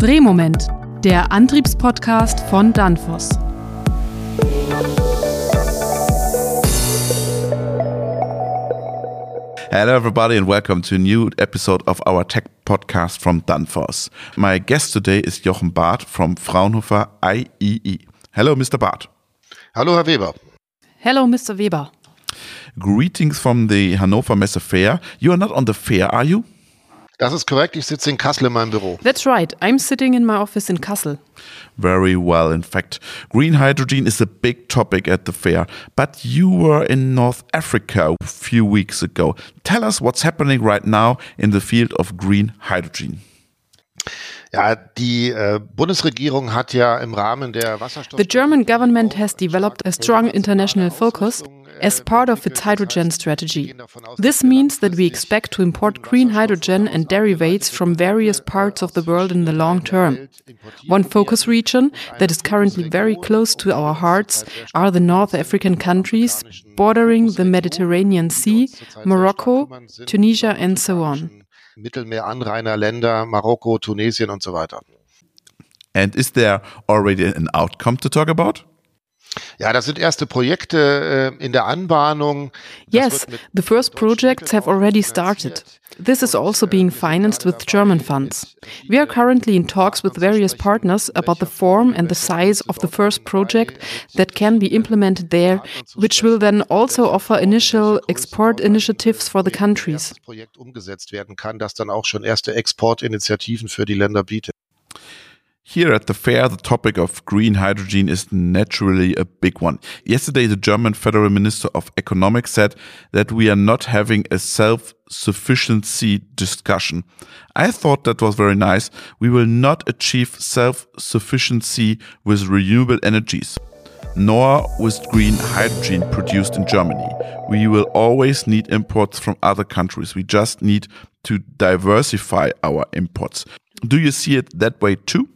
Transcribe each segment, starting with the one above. Drehmoment, der Antriebspodcast von Danfoss. Hello everybody and welcome to a new episode of our tech podcast from Danfoss. My guest today is Jochen Barth from Fraunhofer IEE. Hello Mr. Barth. Hello Herr Weber. Hello Mr. Weber. Greetings from the Hannover Messe Fair. You are not on the fair, are you? Das ist korrekt, ich sitze in Kassel in meinem Büro. That's right, I'm sitting in my office in Kassel. Very well, in fact. Green hydrogen is a big topic at the fair, but you were in North Africa a few weeks ago. Tell us what's happening right now in the field of green hydrogen. Ja, die Bundesregierung hat ja im Rahmen der Wasserstoff... The German government has developed a strong international focus as part of its hydrogen strategy. This means that we expect to import green hydrogen and derivatives from various parts of the world in the long term. One focus region that is currently very close to our hearts are the North African countries bordering the Mediterranean Sea, Morocco, Tunisia and so on. Mittelmeeranrainerländer, Marokko, Tunesien und so weiter. And is there already an outcome to talk about? Ja, das sind erste Projekte in der Anbahnung. Yes, the first projects have already started. This is also being financed with German funds. We are currently in talks with various partners about the form and the size of the first project that can be implemented there, which will then also offer initial export initiatives for the countries. Das Projekt umgesetzt werden kann, das dann auch schon erste Exportinitiativen für die Länder bietet. Here at the fair, the topic of green hydrogen is naturally a big one. Yesterday, the German Federal Minister of Economics said that we are not having a self-sufficiency discussion. I thought that was very nice. We will not achieve self-sufficiency with renewable energies, nor with green hydrogen produced in Germany. We will always need imports from other countries. We just need to diversify our imports. Do you see it that way too?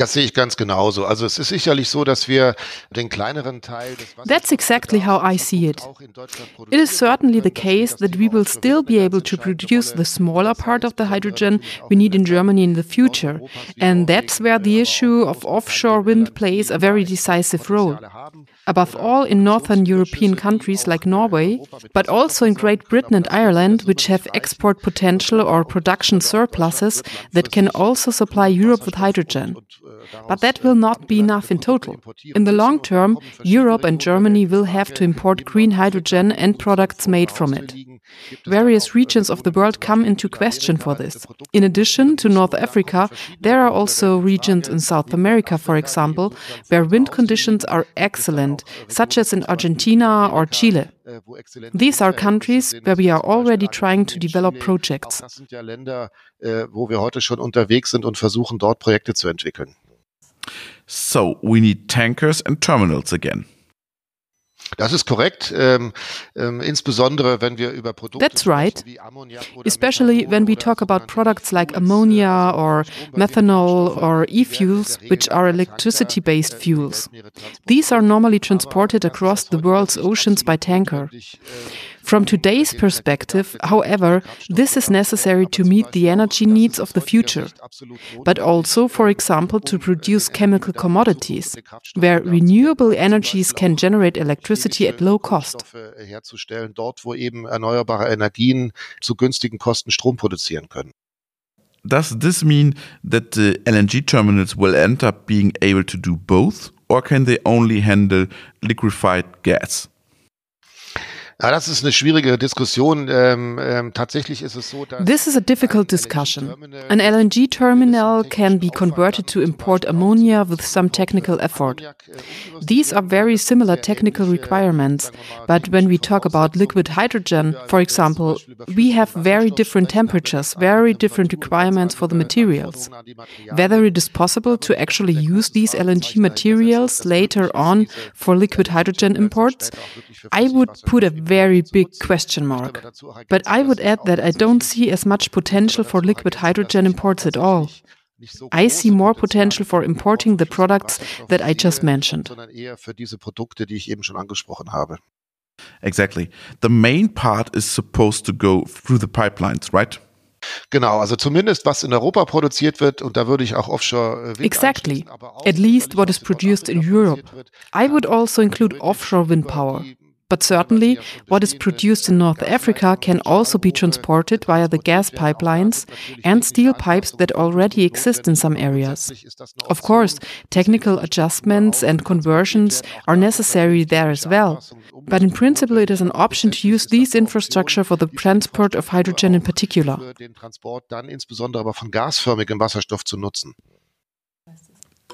Das sehe ich ganz genauso. Also es ist sicherlich so, dass wir den kleineren Teil des Wassers. That's exactly how I see it. It is certainly the case that we will still be able to produce the smaller part of the hydrogen we need in Germany in the future. And that's where the issue of offshore wind plays a very decisive role. Above all in northern European countries like Norway, but also in Great Britain and Ireland, which have export potential or production surpluses that can also supply Europe with hydrogen. But that will not be enough in total. In the long term, Europe and Germany will have to import green hydrogen and products made from it. Various regions of the world come into question for this. In addition to North Africa, there are also regions in South America, for example, where wind conditions are excellent, such as in Argentina or Chile. These are countries where we are already trying to develop projects. Das sind ja Länder, wo wir heute schon unterwegs sind und versuchen, dort Projekte zu entwickeln. So, we need tankers and terminals again. Das ist korrekt, insbesondere wenn wir über Produkte. That's right. Especially when we talk about products like ammonia or methanol or e-fuels, which are electricity-based fuels. These are normally transported across the world's oceans by tanker. From today's perspective, however, this is necessary to meet the energy needs of the future, but also, for example, to produce chemical commodities, where renewable energies can generate electricity at low cost. Herzustellen, dort wo eben erneuerbare Energien zu günstigen Kosten Strom produzieren können. Does this mean that the LNG terminals will end up being able to do both, or can they only handle liquefied gas? Ja, das ist eine schwierige Diskussion. Tatsächlich ist es so, dass This is a difficult discussion. An LNG terminal can be converted to import ammonia with some technical effort. These are very similar technical requirements, but when we talk about liquid hydrogen, for example, we have very different temperatures, very different requirements for the materials. Whether it is possible to actually use these LNG materials later on for liquid hydrogen imports, I would put a very big question mark. But I would add that I don't see as much potential for liquid hydrogen imports at all. I see more potential for importing the products that I just mentioned. Exactly. The main part is supposed to go through the pipelines, right? Genau, also zumindest was in Europa produziert wird, und da würde ich auch Offshore Wind exactly. At least what is produced in Europe. I would also include offshore wind power. But certainly, what is produced in North Africa can also be transported via the gas pipelines and steel pipes that already exist in some areas. Of course, technical adjustments and conversions are necessary there as well. But in principle, it is an option to use these infrastructure for the transport of hydrogen in particular.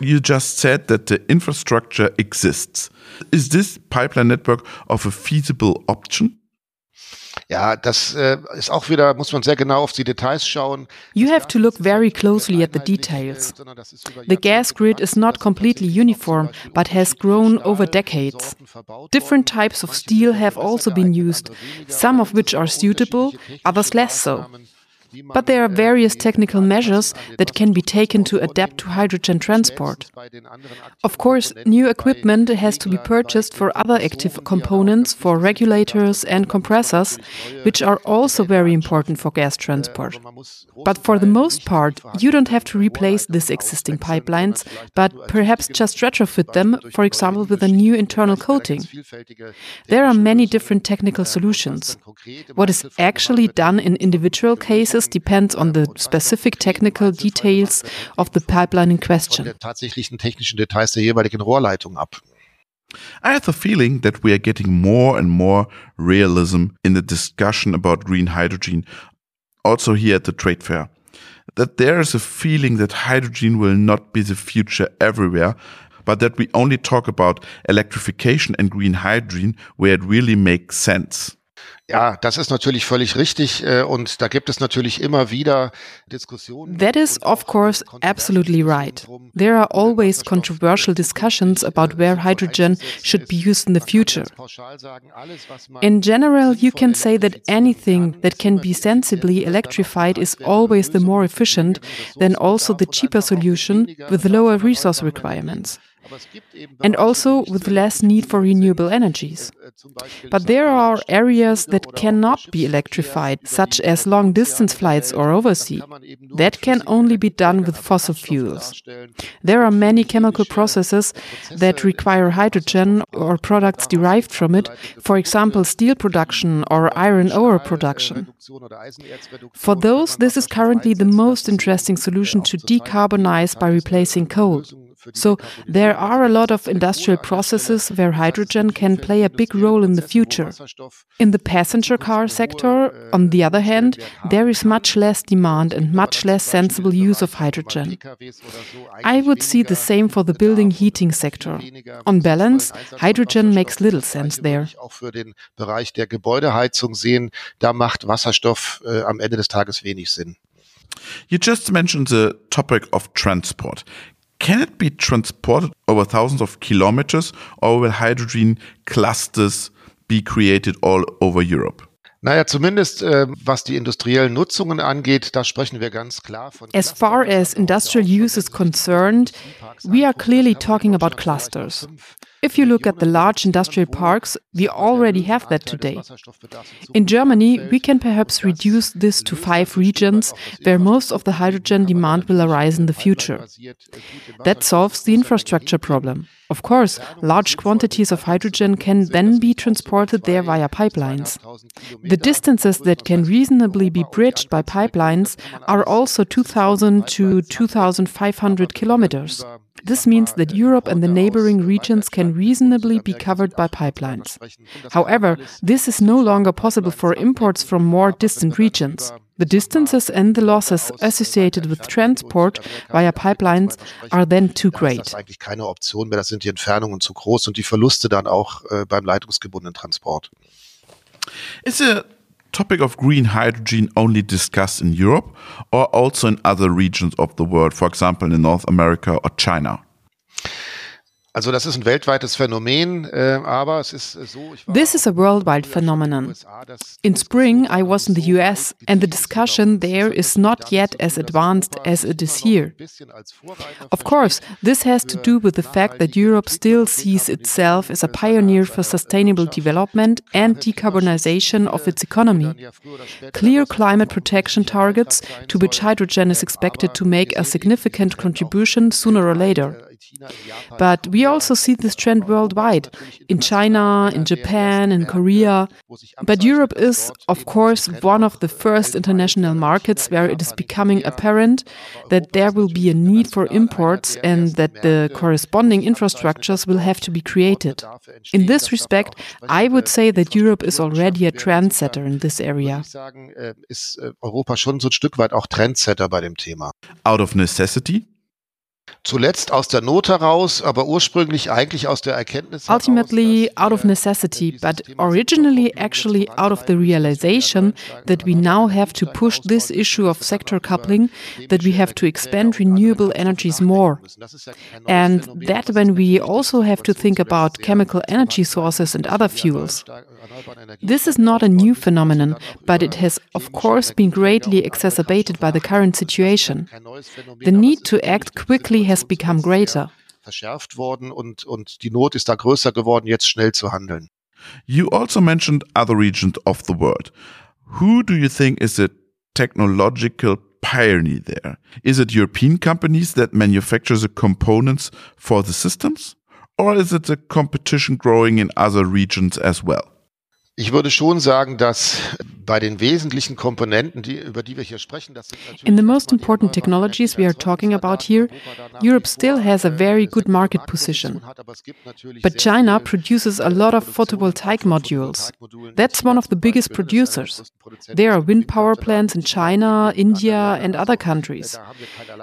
You just said that the infrastructure exists. Is this pipeline network of a feasible option? Ja, das ist auch wieder, muss man sehr genau auf die Details schauen. You have to look very closely at the details. The gas grid is not completely uniform, but has grown over decades. Different types of steel have also been used, some of which are suitable, others less so. But there are various technical measures that can be taken to adapt to hydrogen transport. Of course, new equipment has to be purchased for other active components, for regulators and compressors, which are also very important for gas transport. But for the most part, you don't have to replace these existing pipelines, but perhaps just retrofit them, for example, with a new internal coating. There are many different technical solutions. What is actually done in individual cases depends on the specific technical details of the pipeline in question. I have the feeling that we are getting more and more realism in the discussion about green hydrogen, also here at the trade fair. That there is a feeling that hydrogen will not be the future everywhere, but that we only talk about electrification and green hydrogen where it really makes sense. Ja, das ist natürlich völlig richtig und da gibt es natürlich immer wieder Diskussionen. That is, of course, absolutely right. There are always controversial discussions about where hydrogen should be used in the future. In general, you can say that anything that can be sensibly electrified is always the more efficient, then also the cheaper solution with lower resource requirements. And also with less need for renewable energies. But there are areas that cannot be electrified, such as long-distance flights or oversea. That can only be done with fossil fuels. There are many chemical processes that require hydrogen or products derived from it, for example, steel production or iron ore production. For those, this is currently the most interesting solution to decarbonize by replacing coal. So there are a lot of industrial processes where hydrogen can play a big role in the future. In the passenger car sector, on the other hand, there is much less demand and much less sensible use of hydrogen. I would see the same for the building heating sector. On balance, hydrogen makes little sense there. Auch für den Bereich der Gebäudeheizung sehen, da macht Wasserstoff am Ende des Tages wenig Sinn. You just mentioned the topic of transport. Can it be transported over thousands of kilometers, or will hydrogen clusters be created all over Europe? Naja, zumindest was die industriellen Nutzungen angeht, da sprechen wir ganz klar von. As far as industrial use is concerned, we are clearly talking about clusters. If you look at the large industrial parks, we already have that today. In Germany, we can perhaps reduce this to 5 regions where most of the hydrogen demand will arise in the future. That solves the infrastructure problem. Of course, large quantities of hydrogen can then be transported there via pipelines. The distances that can reasonably be bridged by pipelines are also 2,000 to 2,500 kilometers. This means that Europe and the neighboring regions can reasonably be covered by pipelines. However, this is no longer possible for imports from more distant regions. The distances and the losses associated with transport via pipelines are then too great. Das ist eigentlich keine Option mehr, das sind die Entfernungen zu groß und die Verluste dann auch beim leitungsgebundenen Transport. Is the topic of green hydrogen only discussed in Europe or also in other regions of the world, for example in North America or China? Also das ist ein weltweites Phänomen, aber es ist so. This is a worldwide phenomenon. In spring I was in the US and the discussion there is not yet as advanced as it is here. Of course, this has to do with the fact that Europe still sees itself as a pioneer for sustainable development and decarbonization of its economy. Clear climate protection targets to which hydrogen is expected to make a significant contribution sooner or later. But we also see this trend worldwide, in China, in Japan, in Korea. But Europe is, of course, one of the first international markets where it is becoming apparent that there will be a need for imports and that the corresponding infrastructures will have to be created. In this respect, I would say that Europe is already a trendsetter in this area. Ist Europa schon so ein Stück weit auch Trendsetter bei dem Thema? Out of necessity? Zuletzt aus der Not heraus, aber ursprünglich eigentlich aus der Erkenntnis heraus. Ultimately out of necessity, but originally actually out of the realization that we now have to push this issue of sector coupling, that we have to expand renewable energies more. And that when we also have to think about chemical energy sources and other fuels. This is not a new phenomenon, but it has of course been greatly exacerbated by the current situation. The need to act quickly has become greater. Verschärft worden und die Not ist da größer geworden, jetzt schnell zu handeln. You also mentioned other regions of the world. Who do you think is a technological pioneer there? Is it European companies that manufacture the components for the systems? Or is it the competition growing in other regions as well? Ich würde schon sagen, dass bei den wesentlichen Komponenten, über die wir hier sprechen, das sind natürlich in the most important technologies we are talking about here, Europe still has a very good market position. But China produces a lot of photovoltaic modules. That's one of the biggest producers. There are wind power plants in China, India and other countries.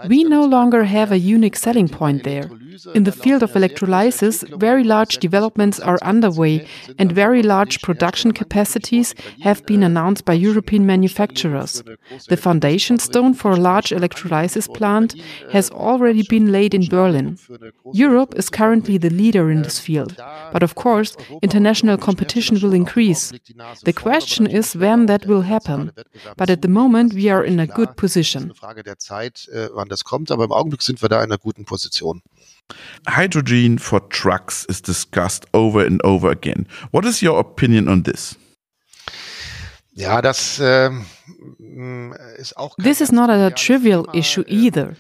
We no longer have a unique selling point there. In the field of electrolysis, very large developments are underway and very large production capacities have been announced by European manufacturers. The foundation stone for a large electrolysis plant has already been laid in Berlin. Europe is currently the leader in this field, but of course, international competition will increase. The question is when that will happen, but at the moment we are in a good position. Hydrogen for trucks is discussed over and over again. What is your opinion on this? Ja, das ist auch. This is not a trivial issue either.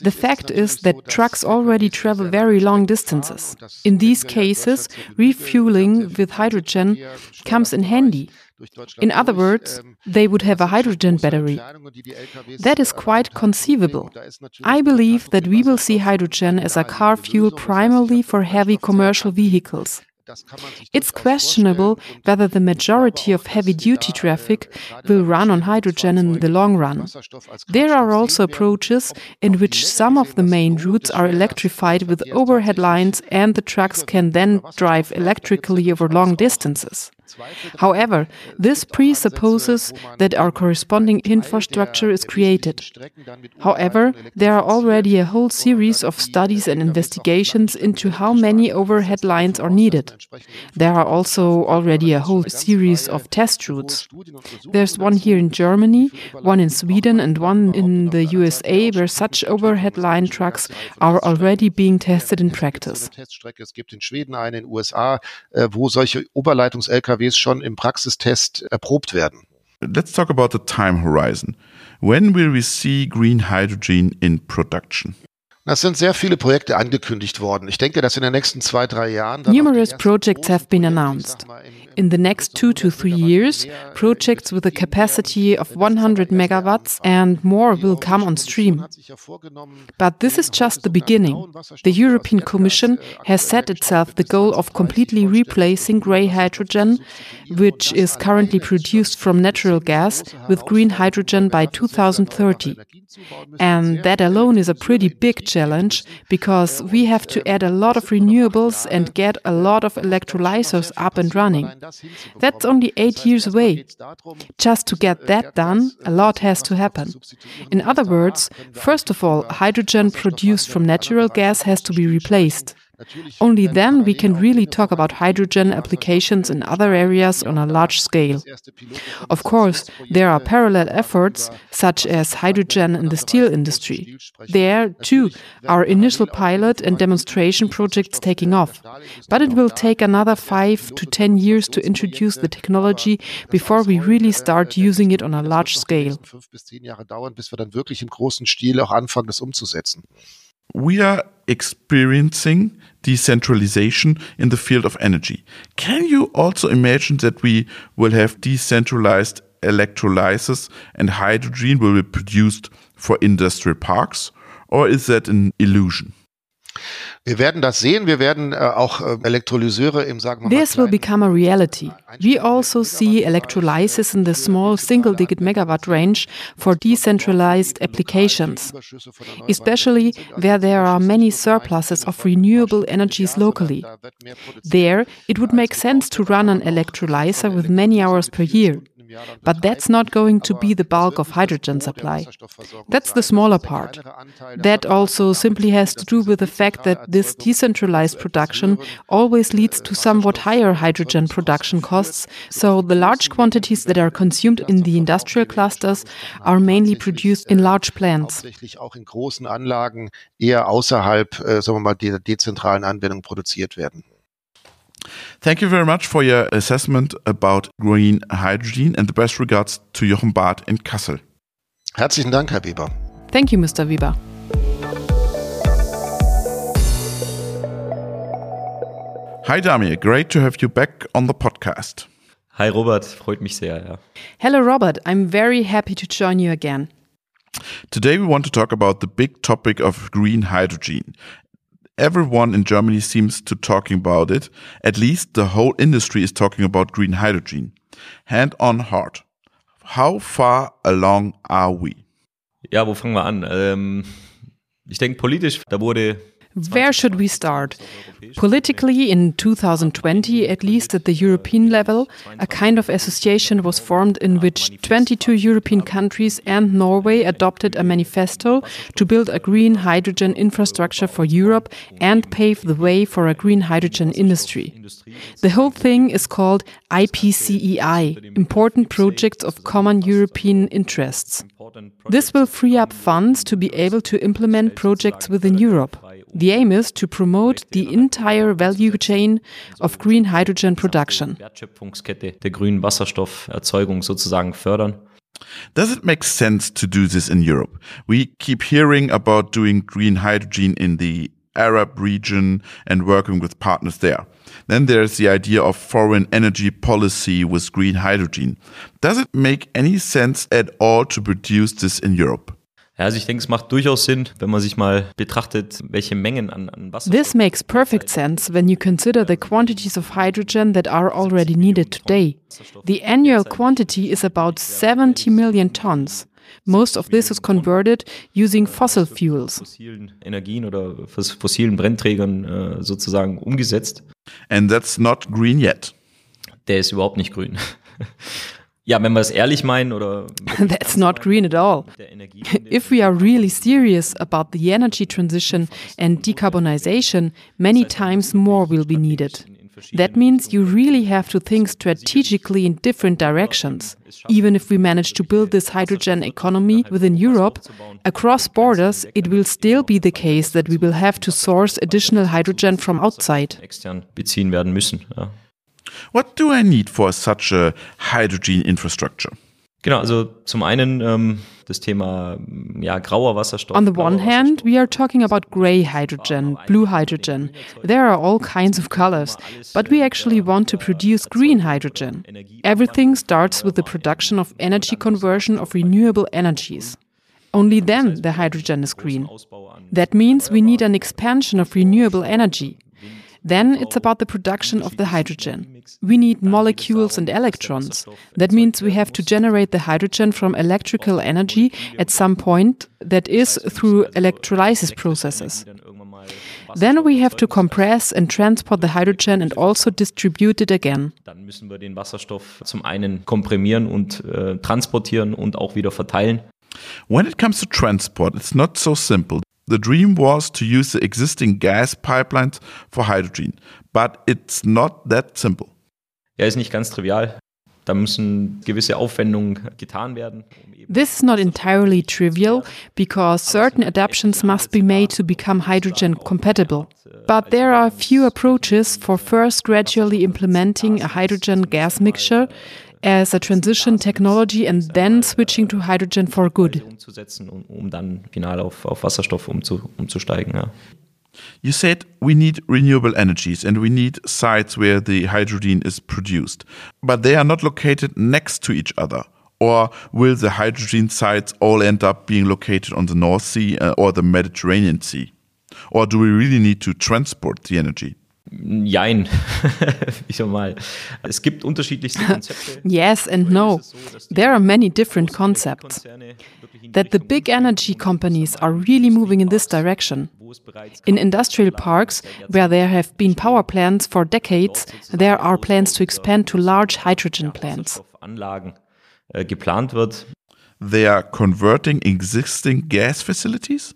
The fact is that trucks already travel very long distances. In these cases, refueling with hydrogen comes in handy. In other words, they would have a hydrogen battery. That is quite conceivable. I believe that we will see hydrogen as a car fuel primarily for heavy commercial vehicles. It's questionable whether the majority of heavy-duty traffic will run on hydrogen in the long run. There are also approaches in which some of the main routes are electrified with overhead lines and the trucks can then drive electrically over long distances. However, this presupposes that our corresponding infrastructure is created. However, there are already a whole series of studies and investigations into how many overhead lines are needed. There are also already a whole series of test routes. There's one here in Germany, one in Sweden and one in the USA where such overhead line trucks are already being tested in practice. Es gibt in Schweden eine, in den USA, wo solche Oberleitungs-LKW schon im Praxistest erprobt werden. Let's talk about the time horizon. When will we see green hydrogen in production? Es sind sehr viele Projekte angekündigt worden. Ich denke, dass in den nächsten 2-3 Jahren numerous projects have been announced. In the next 2 to 3 years, projects with a capacity of 100 megawatts and more will come on stream. But this is just the beginning. The European Commission has set itself the goal of completely replacing grey hydrogen, which is currently produced from natural gas, with green hydrogen by 2030. And that alone is a pretty big challenge, because we have to add a lot of renewables and get a lot of electrolyzers up and running. That's only 8 years away. Just to get that done, a lot has to happen. In other words, first of all, hydrogen produced from natural gas has to be replaced. Only then we can really talk about hydrogen applications in other areas on a large scale. Of course, there are parallel efforts, such as hydrogen in the steel industry. There, too, our initial pilot and demonstration projects taking off. But it will take another 5 to 10 years to introduce the technology before we really start using it on a large scale. 5 bis 10 Jahre dauern, bis wir dann wirklich im großen Stil auch anfangen, das umzusetzen. We are experiencing decentralization in the field of energy. Can you also imagine that we will have decentralized electrolysis and hydrogen will be produced for industrial parks? Or is that an illusion? Wir werden das sehen. Wir werden auch Elektrolyseure im, sagen wir mal, This will become a reality. We also see electrolysis in the small single-digit megawatt range for decentralized applications, especially where there are many surpluses of renewable energies locally. There, it would make sense to run an electrolyzer with many hours per year. But that's not going to be the bulk of hydrogen supply. That's the smaller part. That also simply has to do with the fact that this decentralized production always leads to somewhat higher hydrogen production costs, so the large quantities that are consumed in the industrial clusters are mainly produced in large plants. Auch in großen Anlagen eher außerhalb, sagen wir mal, der dezentralen Anwendung produziert werden. Thank you very much for your assessment about green hydrogen and the best regards to Jochen Barth in Kassel. Herzlichen Dank, Herr Weber. Thank you, Mr. Weber. Hi, Damir. Great to have you back on the podcast. Hi, Robert. Freut mich sehr. Ja. Hello, Robert. I'm very happy to join you again. Today we want to talk about the big topic of green hydrogen. Everyone in Germany seems to talking about it. At least the whole industry is talking about green hydrogen. Hand on heart. How far along are we? Ja, wo fangen wir an? Ich denke politisch, da wurde... Where should we start? Politically, in 2020, at least at the European level, a kind of association was formed in which 22 European countries and Norway adopted a manifesto to build a green hydrogen infrastructure for Europe and pave the way for a green hydrogen industry. The whole thing is called IPCEI, Important Projects of Common European Interests. This will free up funds to be able to implement projects within Europe. The aim is to promote the entire value chain of green hydrogen production. Does it make sense to do this in Europe? We keep hearing about doing green hydrogen in the Arab region and working with partners there. Then there's the idea of foreign energy policy with green hydrogen. Does it make any sense at all to produce this in Europe? Also ich denke, es macht durchaus Sinn, wenn man sich mal betrachtet, welche Mengen an Wasser. This makes perfect sense when you consider the quantities of hydrogen that are already needed today. The annual quantity is about 70 million tons. Most of this is converted using fossil fuels. Fossilen Energien oder fossilen Brennträgern sozusagen umgesetzt. And that's not green yet. Der ist überhaupt nicht grün. Ja, wenn wir es ehrlich meinen oder... That's not green at all. If we are really serious about the energy transition and decarbonization, many times more will be needed. That means you really have to think strategically in different directions. Even if we manage to build this hydrogen economy within Europe, across borders, it will still be the case that we will have to source additional hydrogen from outside. Extern beziehen werden müssen, ja. What do I need for such a hydrogen infrastructure? Genau, also zum einen das Thema ja, grauer Wasserstoff. On the one hand, we are talking about grey hydrogen, blue hydrogen. There are all kinds of colors, but we actually want to produce green hydrogen. Everything starts with the production of energy conversion of renewable energies. Only then the hydrogen is green. That means we need an expansion of renewable energy. Then it's about the production of the hydrogen. We need molecules and electrons. That means we have to generate the hydrogen from electrical energy at some point, that is, through electrolysis processes. Then we have to compress and transport the hydrogen and also distribute it again. Dann müssen wir den Wasserstoff zum einen komprimieren und transportieren und auch wieder verteilen. When it comes to transport, it's not so simple. The dream was to use the existing gas pipelines for hydrogen, but it's not that simple. Ja, ist nicht ganz trivial. Da müssen gewisse Aufwendungen getan werden. This is not entirely trivial, because certain adaptations must be made to become hydrogen compatible. But there are few approaches for first gradually implementing a hydrogen gas mixture as a transition technology and then switching to hydrogen for good. Dann final auf Wasserstoff umzusteigen, ja. You said we need renewable energies and we need sites where the hydrogen is produced, but they are not located next to each other. Or will the hydrogen sites all end up being located on the North Sea or the Mediterranean Sea? Or do we really need to transport the energy? Jein, wieder mal. Es gibt unterschiedlichste Konzepte. Yes and no. There are many different concepts. That the big energy companies are really moving in this direction. In industrial parks, where there have been power plants for decades, there are plans to expand to large hydrogen plants. They are converting existing gas facilities?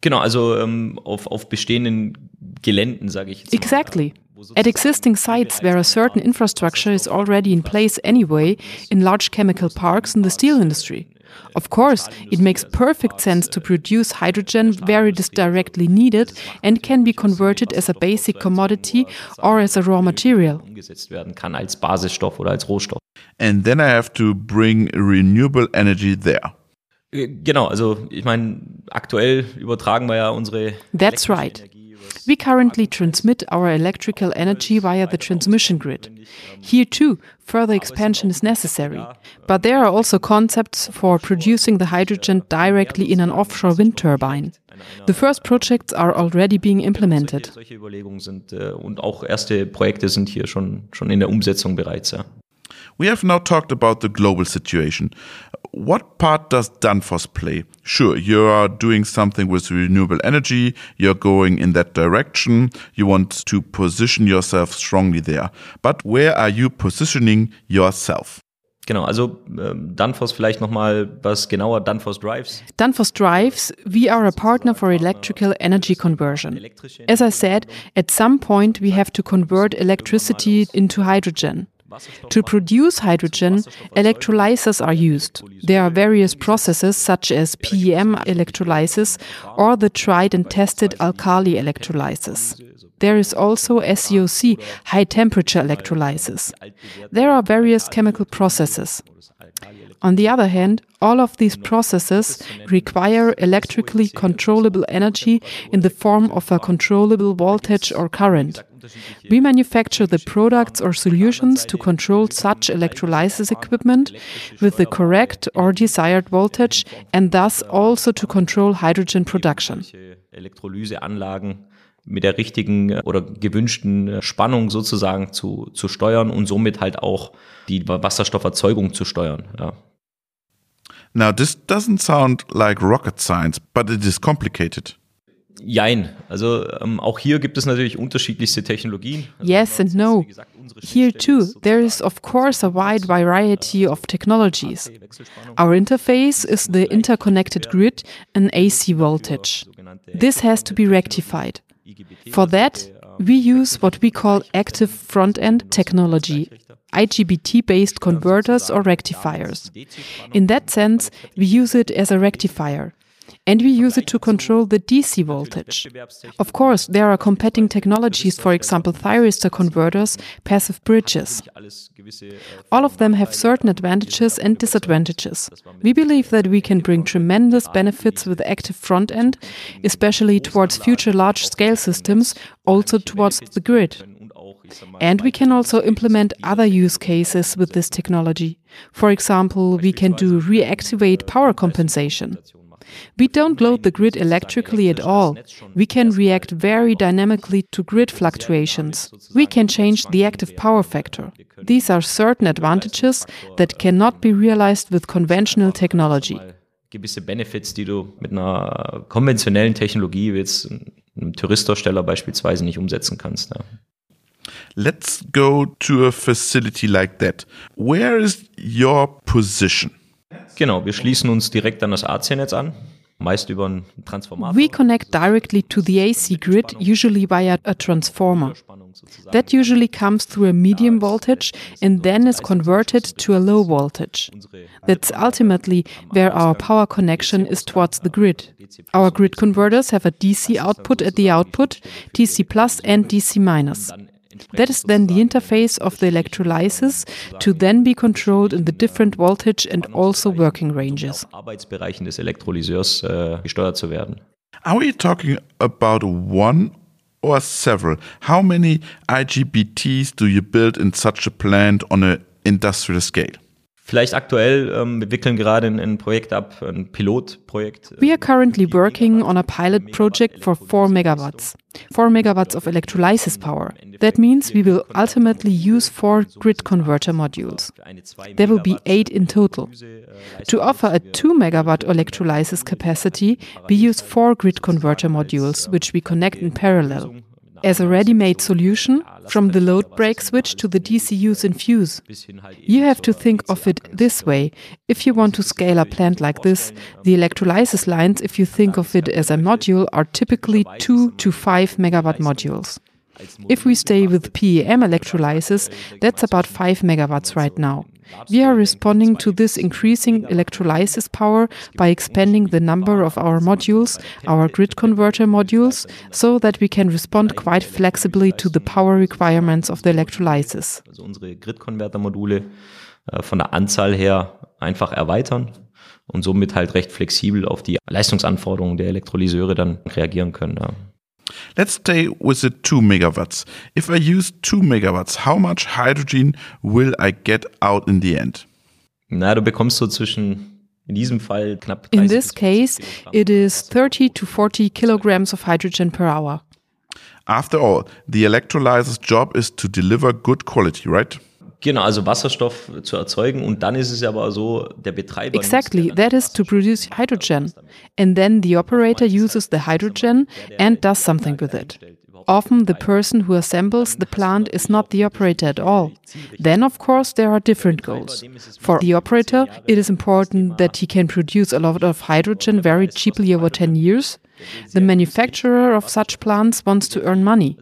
Genau, also auf bestehenden Geländen, sage ich jetzt mal. Exactly. At existing sites where a certain infrastructure is already in place anyway, in large chemical parks in the steel industry. Of course, it makes perfect sense to produce hydrogen where it is directly needed and can be converted as a basic commodity or as a raw material. And then I have to bring renewable energy there. Genau, also ich meine, aktuell übertragen wir ja unsere... That's right. We currently transmit our electrical energy via the transmission grid. Here too, further expansion is necessary. But there are also concepts for producing the hydrogen directly in an offshore wind turbine. The first projects are already being implemented. Solche Überlegungen sind und auch erste Projekte sind hier schon in der Umsetzung bereits, ja. We have now talked about the global situation. What part does Danfoss play? Sure, you are doing something with renewable energy, you're going in that direction, you want to position yourself strongly there. But where are you positioning yourself? Genau, also Danfoss vielleicht nochmal was genauer, Danfoss Drives. Danfoss Drives, we are a partner for electrical energy conversion. As I said, at some point we have to convert electricity into hydrogen. To produce hydrogen, electrolyzers are used. There are various processes such as PEM electrolysis or the tried and tested alkali electrolysis. There is also SOEC, high temperature electrolysis. There are various chemical processes. On the other hand, all of these processes require electrically controllable energy in the form of a controllable voltage or current. We manufacture the products or solutions to control such electrolysis equipment with the correct or desired voltage and thus also to control hydrogen production. Elektrolyseanlagen mit der richtigen oder gewünschten Spannung sozusagen zu steuern und somit halt auch die Wasserstofferzeugung zu steuern. Ja. Now this doesn't sound like rocket science, but it is complicated. Jein. Also auch hier gibt es natürlich unterschiedlichste Technologien. Also yes and no. Here too, there is of course a wide variety of technologies. Our interface is the interconnected grid and AC voltage. This has to be rectified. For that, we use what we call active front-end technology, IGBT-based converters or rectifiers. In that sense, we use it as a rectifier. And we use it to control the DC voltage. Of course, there are competing technologies, for example, thyristor converters, passive bridges. All of them have certain advantages and disadvantages. We believe that we can bring tremendous benefits with active front-end, especially towards future large-scale systems, also towards the grid. And we can also implement other use cases with this technology. For example, we can do reactivate power compensation. We don't load the grid electrically at all. We can react very dynamically to grid fluctuations. We can change the active power factor. These are certain advantages that cannot be realized with conventional technology. Gewisse Benefits, die du mit einer konventionellen Technologie, wie jetzt einem Thyristorsteller beispielsweise, nicht umsetzen kannst. Ja. Let's go to a facility like that. Where is your position? Genau, wir schließen uns direkt an das AC-Netz an. meist über einen Transformator. We connect directly to the AC grid, usually via a transformer. That usually comes through a medium voltage and then is converted to a low voltage. That's ultimately where our power connection is towards the grid. Our grid converters have a DC output at the output, DC plus and DC minus. That is then the interface of the electrolysis to then be controlled in the different voltage and also working ranges. Arbeitsbereichen des Elektrolyseurs gesteuert zu werden. Are we talking about one or several? How many IGBTs do you build in such a plant on an industrial scale? Vielleicht aktuell, wir wickeln gerade ein Projekt ab, ein Pilotprojekt. We are currently working on a pilot project for 4 megawatts. 4 megawatts of electrolysis power. That means we will ultimately use 4 grid converter modules. There will be 8 in total. To offer a 2 megawatt electrolysis capacity, we use 4 grid converter modules, which we connect in parallel. As a ready-made solution, from the load break switch to the DCUs and fuse. You have to think of it this way. If you want to scale a plant like this, the electrolysis lines, if you think of it as a module, are typically 2 to 5 megawatt modules. If we stay with PEM electrolysis, that's about 5 megawatts right now. We are responding to this increasing electrolysis power by expanding the number of our modules, our grid converter modules, so that we can respond quite flexibly to the power requirements of the electrolysis. Also unsere Grid-Converter-Module von der Anzahl her einfach erweitern und somit halt recht flexibel auf die Leistungsanforderungen der Elektrolyseure dann reagieren können. Ja. Let's stay with the 2 megawatts. If I use 2 megawatts, how much hydrogen will I get out in the end? Na, du bekommst so zwischen, in diesem Fall knapp 30 In this case, it is 30 to 40 kilograms of hydrogen per hour. After all, the electrolyzer's job is to deliver good quality, right? Genau, also Wasserstoff zu erzeugen und dann ist es aber so, der Betreiber... Exactly, that is to produce hydrogen. And then the operator uses the hydrogen and does something with it. Often the person who assembles the plant is not the operator at all. Then, of course, there are different goals. For the operator, it is important that he can produce a lot of hydrogen very cheaply over 10 years. The manufacturer of such plants wants to earn money.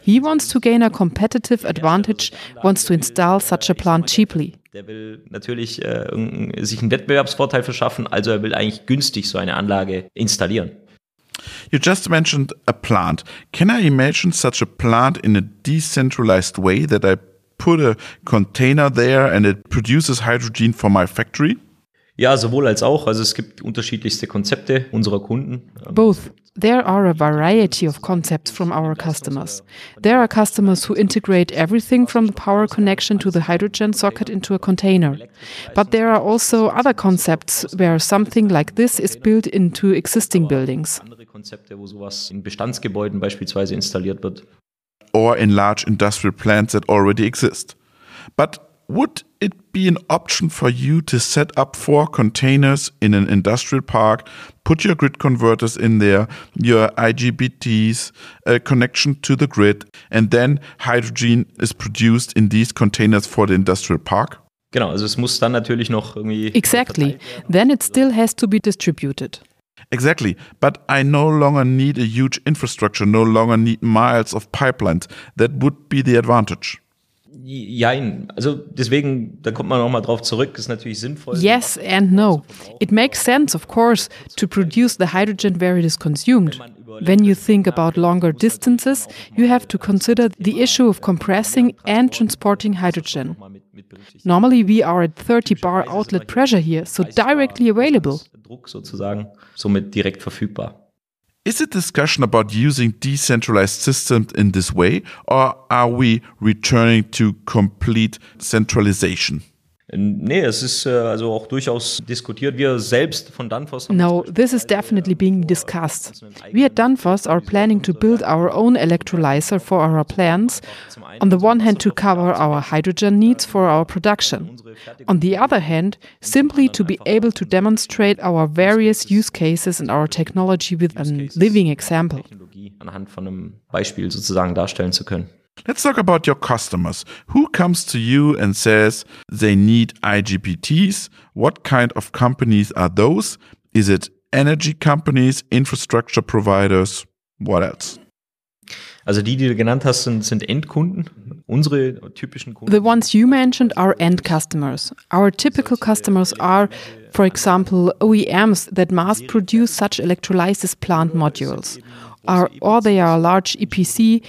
He wants to gain a competitive advantage, wants to install such a plant cheaply. Der will natürlich sich einen Wettbewerbsvorteil verschaffen, also er will eigentlich günstig so eine Anlage installieren. You just mentioned a plant. Can I imagine such a plant in a decentralized way that I put a container there and it produces hydrogen for my factory? Ja, sowohl als auch. Also es gibt unterschiedlichste Konzepte unserer Kunden. Both. There are a variety of concepts from our customers. There are customers who integrate everything from the power connection to the hydrogen socket into a container. But there are also other concepts where something like this is built into existing buildings. Andere Konzepte, wo sowas in Bestandsgebäuden beispielsweise installiert wird. Or in large industrial plants that already exist. But would it be an option for you to set up 4 containers in an industrial park, put your grid converters in there, your IGBTs, a connection to the grid, and then hydrogen is produced in these containers for the industrial park? Genau, also es muss dann natürlich noch irgendwie... Exactly. Then it still has to be distributed. Exactly, but I no longer need a huge infrastructure, no longer need miles of pipelines. That would be the advantage. Jein. Also deswegen, da kommt man nochmal drauf zurück, ist natürlich sinnvoll. Yes and no. It makes sense, of course, to produce the hydrogen where it is consumed. When you think about longer distances, you have to consider the issue of compressing and transporting hydrogen. Normally we are at 30 bar outlet pressure here, so directly available. Druck sozusagen, somit direkt verfügbar. Is the discussion about using decentralized systems in this way, or are we returning to complete centralization? Nee, es ist also auch durchaus diskutiert. Wir selbst von Danfoss haben No, this is definitely being discussed. We at Danfoss are planning to build our own electrolyzer for our plants, on the one hand to cover our hydrogen needs for our production. On the other hand, simply to be able to demonstrate our various use cases and our technology with a living example. Anhand von einem Beispiel sozusagen darstellen zu können. Let's talk about your customers. Who comes to you and says they need IGBTs? What kind of companies are those? Is it energy companies, infrastructure providers, what else? Also die du genannt hast, sind Endkunden, unsere typischen Kunden. The ones you mentioned are end customers. Our typical customers are, for example, OEMs that mass produce such electrolysis plant modules, or they are large EPC,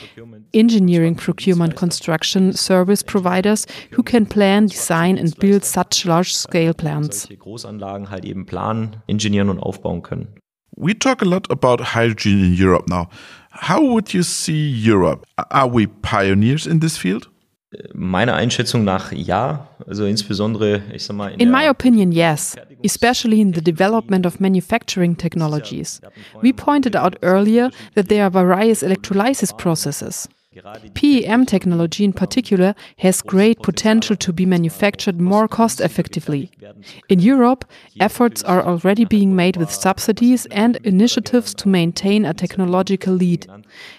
engineering, procurement, construction service providers who can plan, design and build such large-scale plants. Solche Großanlagen halt eben planen, ingenieren und aufbauen können. We talk a lot about hydrogen in Europe now. How would you see Europe? Are we pioneers in this field? Meiner Einschätzung nach ja, also insbesondere, ich sag mal, in my opinion, yes, especially in the development of manufacturing technologies. We pointed out earlier that there are various electrolysis processes. PEM technology in particular has great potential to be manufactured more cost-effectively. In Europe, efforts are already being made with subsidies and initiatives to maintain a technological lead.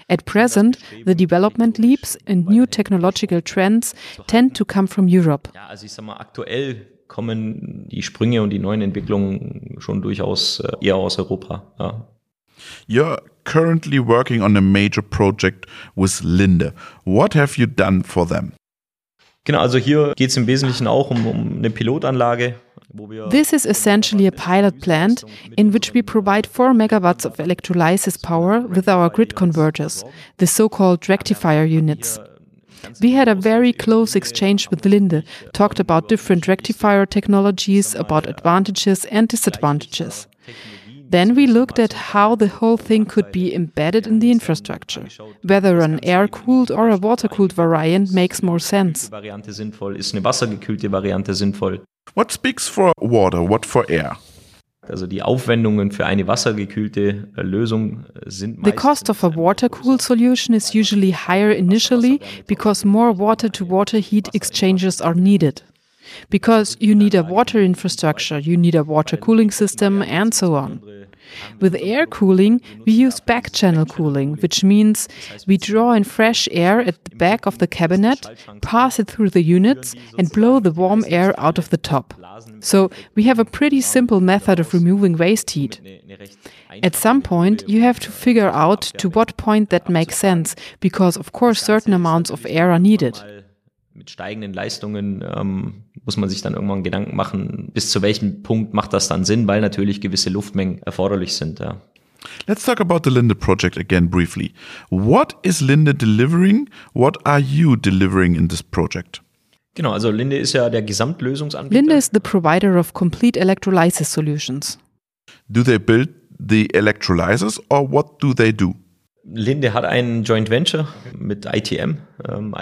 At present, the development leaps and new technological trends tend to come from Europe. Ja, also ich sag mal, aktuell kommen die Sprünge und die neuen Entwicklungen schon durchaus eher aus Europa, ja. You're currently working on a major project with Linde. What have you done for them? Genau, also hier geht es im Wesentlichen auch um eine Pilotanlage. This is essentially a pilot plant in which we provide 4 megawatts of electrolysis power with our grid converters, the so-called rectifier units. We had a very close exchange with Linde, talked about different rectifier technologies, about advantages and disadvantages. Then we looked at how the whole thing could be embedded in the infrastructure. Whether an air-cooled or a water-cooled variant makes more sense. What speaks for water, what for air? Also die Aufwendungen für eine wassergekühlte Lösung sind meistens. The cost of a water-cooled solution is usually higher initially because more water-to-water heat exchanges are needed. Because you need a water infrastructure, you need a water cooling system, and so on. With air cooling, we use back-channel cooling, which means we draw in fresh air at the back of the cabinet, pass it through the units, and blow the warm air out of the top. So we have a pretty simple method of removing waste heat. At some point, you have to figure out to what point that makes sense, because of course certain amounts of air are needed. Mit steigenden Leistungen muss man sich dann irgendwann Gedanken machen, bis zu welchem Punkt macht das dann Sinn, weil natürlich gewisse Luftmengen erforderlich sind. Ja. Let's talk about the Linde project again briefly. What is Linde delivering? What are you delivering in this project? Genau, also Linde ist ja der Gesamtlösungsanbieter. Linde is the provider of complete electrolysis solutions. Do they build the electrolyzers or what do they do? Linde hat ein Joint Venture mit ITM.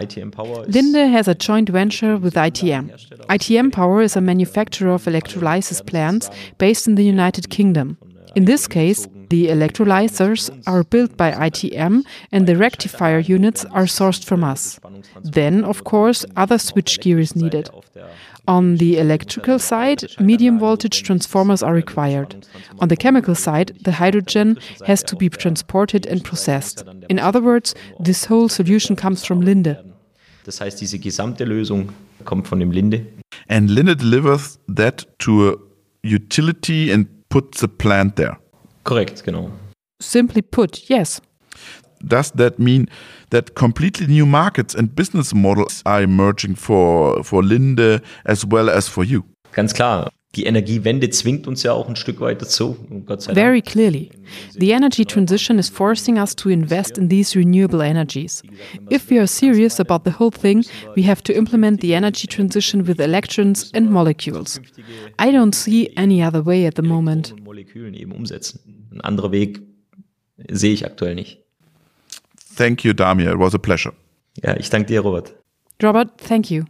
ITM Power. Linde has a joint venture with ITM. ITM Power is a manufacturer of electrolysis plants based in the United Kingdom. In this case, the electrolyzers are built by ITM and the rectifier units are sourced from us. Then, of course, other switchgear is needed. On the electrical side, medium voltage transformers are required. On the chemical side, the hydrogen has to be transported and processed. In other words, this whole solution comes from Linde. Das heißt, diese gesamte Lösung kommt von dem Linde. And Linde delivers that to a utility and puts the plant there. Correct, genau. Simply put, yes. Does that mean that completely new markets and business models are emerging for Linde as well as for you? Ganz klar. Die Energiewende zwingt uns ja auch ein Stück weit dazu. Gott sei Dank. Very clearly. The energy transition is forcing us to invest in these renewable energies. If we are serious about the whole thing, we have to implement the energy transition with electrons and molecules. I don't see any other way at the moment. Ein anderer Weg sehe ich aktuell nicht. Thank you, Damir. It was a pleasure. Ja, ich danke dir, Robert. Robert, thank you.